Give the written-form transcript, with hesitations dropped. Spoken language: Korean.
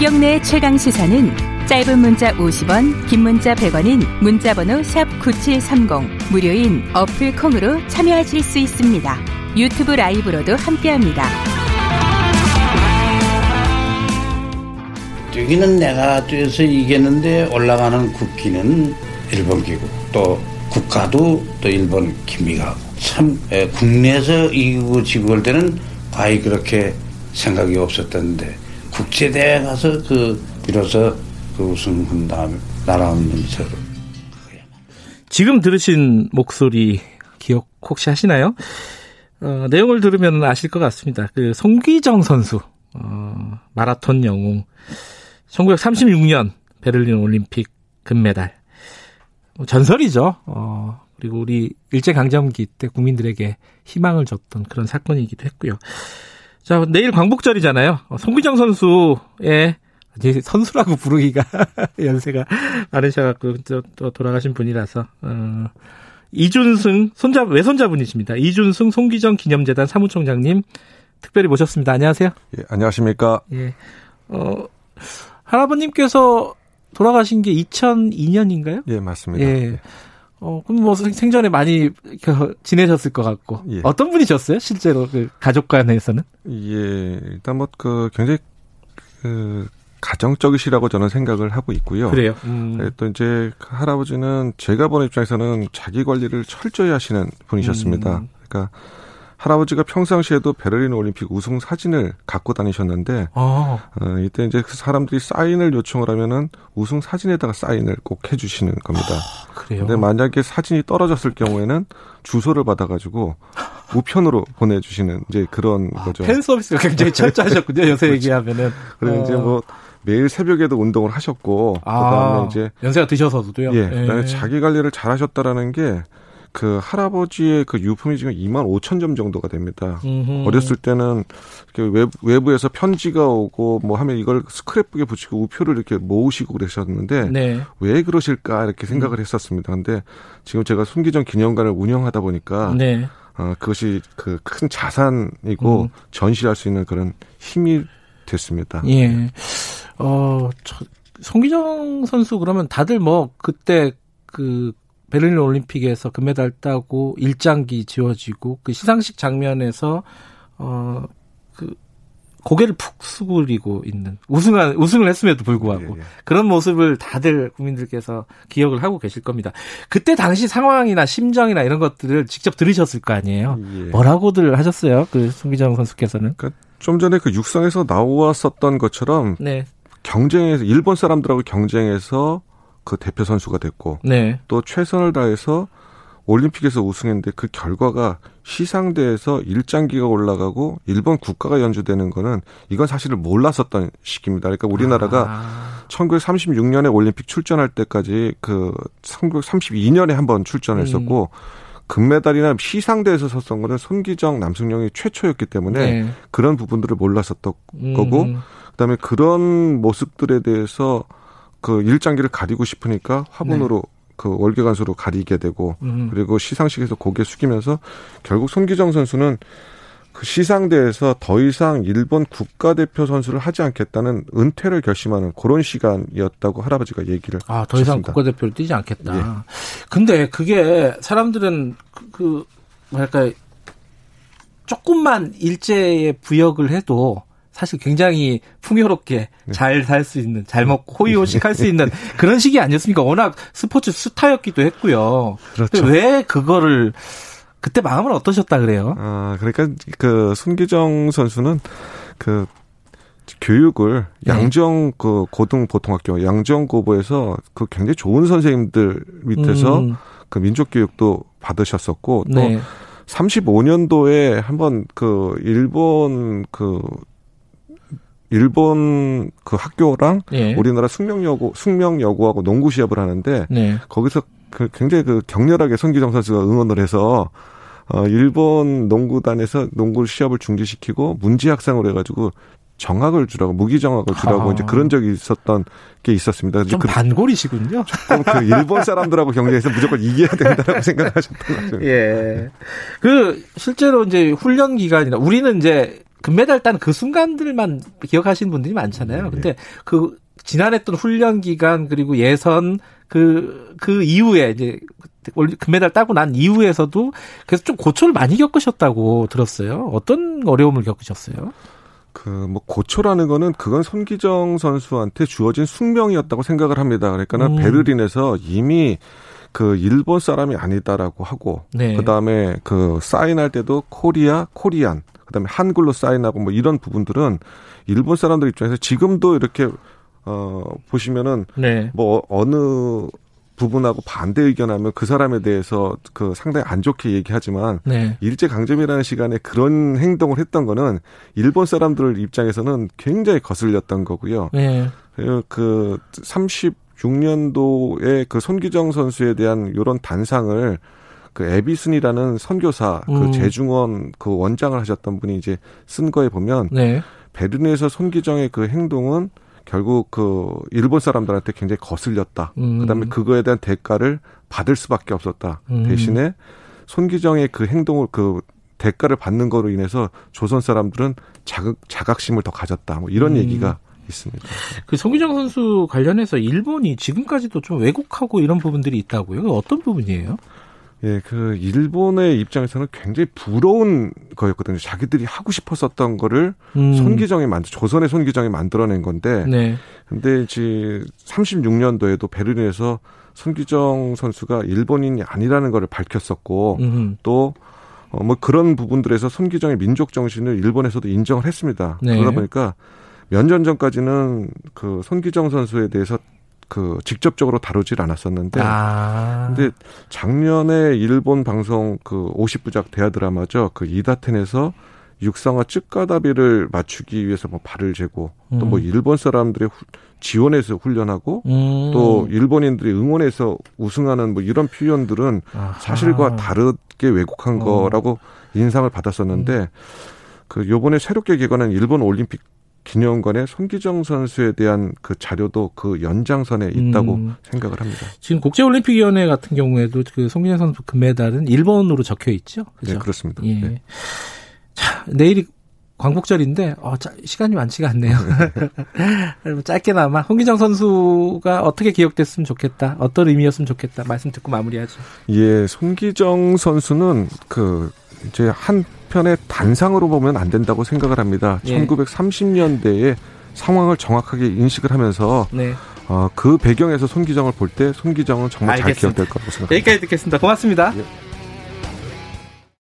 김경래의 최강시사는 짧은 문자 50원, 긴 문자 100원인 문자번호 샵 9730 무료인 어플 콩으로 참여하실 수 있습니다. 유튜브 라이브로도 함께합니다. 뛰기는 내가 뛰어서 이기는데 올라가는 국기는 일본 기구, 또 국가도 또 일본 기미가 참 국내에서 이기고 지고 할 때는 과히 그렇게 생각이 없었던데 국제대회 가서 비로소 우승한 다음에 날아온 놈처럼. 지금 들으신 목소리 기억 혹시 하시나요? 내용을 들으면 아실 것 같습니다. 손기정 선수, 마라톤 영웅, 1936년 베를린 올림픽 금메달. 전설이죠. 그리고 우리 일제강점기 때 국민들에게 희망을 줬던 그런 사건이기도 했고요. 자, 내일 광복절이잖아요. 손기정 선수의 선수라고 부르기가 연세가 많으셔가지고 또 돌아가신 분이라서 이준승 외손자분이십니다. 이준승 손기정 기념재단 사무총장님 특별히 모셨습니다. 안녕하세요. 예, 안녕하십니까. 예. 할아버님께서 돌아가신 게 2002년인가요? 예, 맞습니다. 예. 그럼 생전에 많이 지내셨을 것 같고. 예. 어떤 분이셨어요? 실제로 가족 간에서는? 예, 일단 굉장히 가정적이시라고 저는 생각을 하고 있고요. 그래요. 또 이제 할아버지는 제가 보는 입장에서는 자기 관리를 철저히 하시는 분이셨습니다. 그러니까 할아버지가 평상시에도 베를린 올림픽 우승 사진을 갖고 다니셨는데, 이때 이제 사람들이 사인을 요청을 하면은 우승 사진에다가 사인을 꼭 해주시는 겁니다. 그래요? 근데 만약에 사진이 떨어졌을 경우에는 주소를 받아가지고 우편으로 보내주시는 이제 그런 거죠. 팬 서비스가 굉장히 철저하셨군요. 요새 그렇죠. 얘기하면은. 그리고 이제 매일 새벽에도 운동을 하셨고, 그다음에 이제 연세가 드셔서도요. 예. 그다음에 자기 관리를 잘하셨다라는 게. 할아버지의 유품이 지금 25,000점 정도가 됩니다. 음흠. 어렸을 때는 외부에서 편지가 오고 하면 이걸 스크랩북에 붙이고 우표를 이렇게 모으시고 그러셨는데, 네. 왜 그러실까 이렇게 생각을 했었습니다. 근데 지금 제가 손기정 기념관을 운영하다 보니까, 네. 그것이 큰 자산이고 전시할 수 있는 그런 힘이 됐습니다. 예. 손기정 선수 그러면 다들 그때 베를린 올림픽에서 금메달 따고 일장기 지워지고 시상식 장면에서 고개를 푹 숙이고 있는 우승을 했음에도 불구하고 예. 그런 모습을 다들 국민들께서 기억을 하고 계실 겁니다. 그때 당시 상황이나 심정이나 이런 것들을 직접 들으셨을 거 아니에요. 예. 뭐라고들 하셨어요? 손기정 선수께서는 좀 전에 육상에서 나왔었던 것처럼 네. 경쟁에서 일본 사람들하고 경쟁해서 대표 선수가 됐고 네. 또 최선을 다해서 올림픽에서 우승했는데 그 결과가 시상대에서 일장기가 올라가고 일본 국가가 연주되는 거는 이건 사실을 몰랐었던 시기입니다. 그러니까 우리나라가 1936년에 올림픽 출전할 때까지 1932년에 한번 출전했었고 금메달이나 시상대에서 섰던 거는 손기정, 남승용이 최초였기 때문에 네. 그런 부분들을 몰랐었던 거고 그다음에 그런 모습들에 대해서 일장기를 가리고 싶으니까 화분으로 네. 월계관수로 가리게 되고 그리고 시상식에서 고개 숙이면서 결국 손기정 선수는 시상대에서 더 이상 일본 국가대표 선수를 하지 않겠다는 은퇴를 결심하는 그런 시간이었다고 할아버지가 얘기를 하셨습니다. 더 이상 국가대표를 뛰지 않겠다. 예. 근데 그게 사람들은 조금만 일제에 부역을 해도 사실 굉장히 풍요롭게 잘 살 수 있는, 잘 먹고 호의호식할 수 있는 그런 식이 아니었습니까? 워낙 스포츠 스타였기도 했고요. 그렇죠. 왜 그거를 그때 마음은 어떠셨다 그래요? 그러니까 손기정 선수는 교육을 양정 고등보통학교 양정고보에서 굉장히 좋은 선생님들 밑에서 민족교육도 받으셨었고 또 네. 35년도에 한번 일본 학교랑 예. 우리나라 숙명여고하고 농구 시합을 하는데 네. 거기서 굉장히 격렬하게 손기정 선수가 응원을 해서 일본 농구단에서 농구 시합을 중지시키고 문지학상으로 해가지고 정학을 주라고 무기정학을 주라고 이제 그런 적이 있었던 게 있었습니다. 좀 반골이시군요. 조금 일본 사람들하고 경쟁해서 무조건 이겨야 된다라고 생각하셨던 거죠. 예. 실제로 이제 훈련 기간이나 우리는 이제 금메달 딴 그 순간들만 기억하시는 분들이 많잖아요. 네. 근데 그 지난 했던 훈련 기간 그리고 예선 그 이후에 이제 금메달 따고 난 이후에서도 그래서 좀 고초를 많이 겪으셨다고 들었어요. 어떤 어려움을 겪으셨어요? 고초라는 거는 그건 손기정 선수한테 주어진 숙명이었다고 생각을 합니다. 그러니까 베를린에서 이미 일본 사람이 아니다라고 하고, 네. 그 다음에 사인할 때도 코리아, 코리안, 그 다음에 한글로 사인하고 이런 부분들은 일본 사람들 입장에서 지금도 이렇게, 보시면은, 네. 어느 부분하고 반대 의견하면 그 사람에 대해서 상당히 안 좋게 얘기하지만, 네. 일제강점기라는 시간에 그런 행동을 했던 거는 일본 사람들 입장에서는 굉장히 거슬렸던 거고요. 네. 36년도에 손기정 선수에 대한 이런 단상을 에비슨이라는 선교사, 재중원 원장을 하셨던 분이 이제 쓴 거에 보면, 네. 베를린에서 손기정의 그 행동은 결국 일본 사람들한테 굉장히 거슬렸다. 그다음에 그거에 대한 대가를 받을 수밖에 없었다. 대신에 손기정의 그 행동을 대가를 받는 거로 인해서 조선 사람들은 자각심을 더 가졌다. 이런 얘기가 있습니다. 손기정 선수 관련해서 일본이 지금까지도 좀 왜곡하고 이런 부분들이 있다고요? 어떤 부분이에요? 예, 일본의 입장에서는 굉장히 부러운 거였거든요. 자기들이 하고 싶었었던 거를 조선의 손기정이 만들어낸 건데. 네. 근데 이제 36년도에도 베를린에서 손기정 선수가 일본인이 아니라는 거를 밝혔었고, 또, 그런 부분들에서 손기정의 민족 정신을 일본에서도 인정을 했습니다. 네. 그러다 보니까 몇 년 전까지는 손기정 선수에 대해서 직접적으로 다루질 않았었는데, 근데 작년에 일본 방송 50부작 대하 드라마죠. 이다텐에서 육상화 쯔까다비를 맞추기 위해서 발을 재고, 또 일본 사람들의 지원해서 훈련하고, 또 일본인들이 응원해서 우승하는 이런 표현들은 사실과 다르게 왜곡한 거라고 인상을 받았었는데, 요번에 새롭게 개관한 일본 올림픽 기념관에 손기정 선수에 대한 자료도 연장선에 있다고 생각을 합니다. 지금 국제올림픽위원회 같은 경우에도 손기정 선수 금메달은 일본으로 적혀 있죠? 그죠? 네, 그렇습니다. 예. 네. 자, 내일이 광복절인데 시간이 많지가 않네요. 짧게나마 손기정 선수가 어떻게 기억됐으면 좋겠다, 어떤 의미였으면 좋겠다 말씀 듣고 마무리하죠. 예, 손기정 선수는 이제 한편의 단상으로 보면 안 된다고 생각을 합니다. 예. 1930년대의 상황을 정확하게 인식을 하면서, 네. 그 배경에서 손기정을 볼 때 손기정은 정말 알겠습니다. 잘 기억될 거라고 생각합니다. 여기까지 듣겠습니다. 고맙습니다. 예.